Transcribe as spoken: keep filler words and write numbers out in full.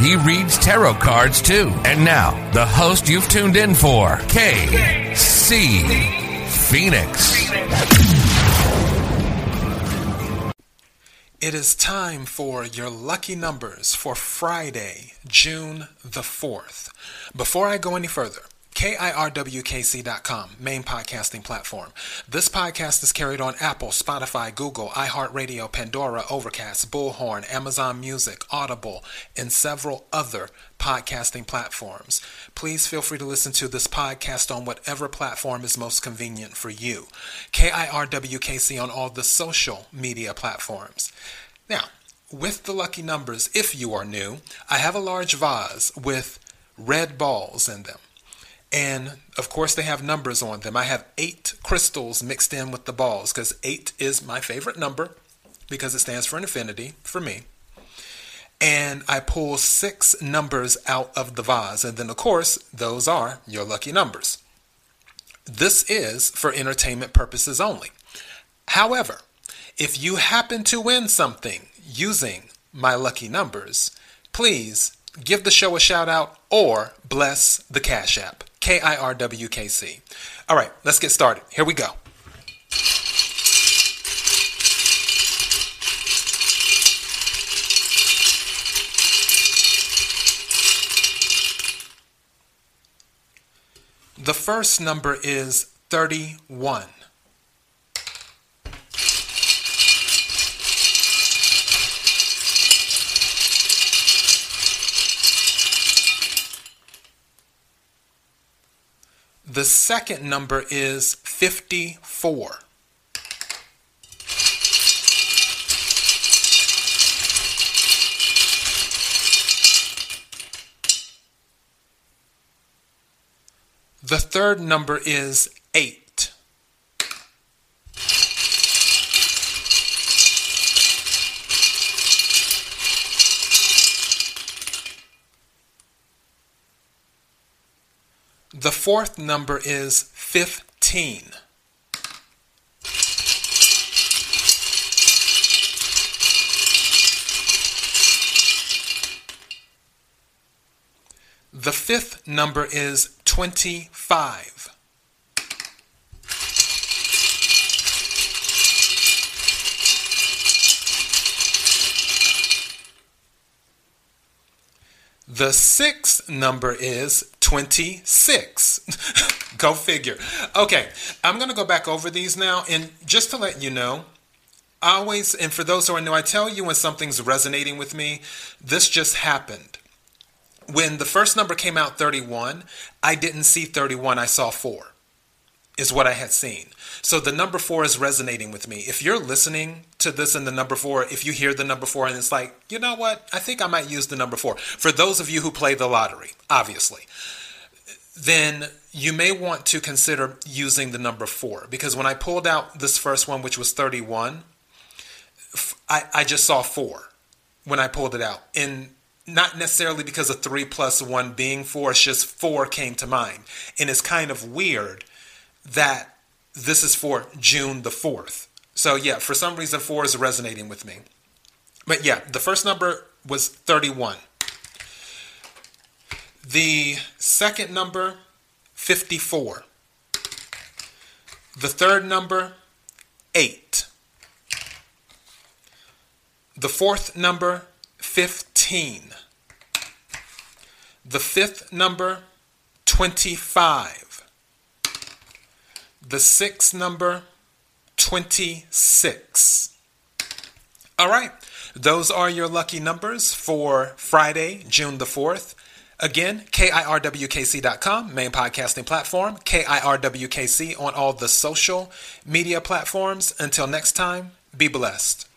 He reads tarot cards too. And now, the host you've tuned in for, K C. Phoenix. It is time for your lucky numbers for Friday, June the fourth. Before I go any further, K I R W K C dot com, main podcasting platform. This podcast is carried on Apple, Spotify, Google, iHeartRadio, Pandora, Overcast, Bullhorn, Amazon Music, Audible, and several other podcasting platforms. Please feel free to listen to this podcast on whatever platform is most convenient for you. K I R W K C on all the social media platforms. Now, with the lucky numbers, if you are new, I have a large vase with red balls in them. And, of course, they have numbers on them. I have eight crystals mixed in with the balls because eight is my favorite number because it stands for an infinity for me. And I pull six numbers out of the vase. And then, of course, those are your lucky numbers. This is for entertainment purposes only. However, if you happen to win something using my lucky numbers, please give the show a shout out or bless the Cash App. K I R W K C. All right, let's get started. Here we go. The first number is thirty-one. The second number is fifty-four. The third number is eight. The fourth number is fifteen. The fifth number is twenty-five. The sixth number is twenty-six. Go figure. Okay, I'm going to go back over these now. And just to let you know, I always, and for those who are new, I tell you when something's resonating with me. This just happened. When the first number came out, thirty-one, I didn't see thirty-one. I saw four is what I had seen. So the number four is resonating with me. If you're listening to this in the number four, if you hear the number four and it's like, you know what, I think I might use the number four. For those of you who play the lottery, obviously, then you may want to consider using the number four, because when I pulled out this first one, which was thirty-one, I, I just saw four when I pulled it out. And not necessarily because of three plus one being four, it's just four came to mind. And it's kind of weird that this is for June the fourth. So yeah, for some reason, four is resonating with me. But yeah, the first number was thirty-one. The second number, fifty-four. The third number, eight. The fourth number, fifteen. The fifth number, twenty-five. The sixth number, twenty-six. All right, those are your lucky numbers for Friday, June the fourth. Again, K I R W K C dot com, main podcasting platform, K I R W K C on all the social media platforms. Until next time, be blessed.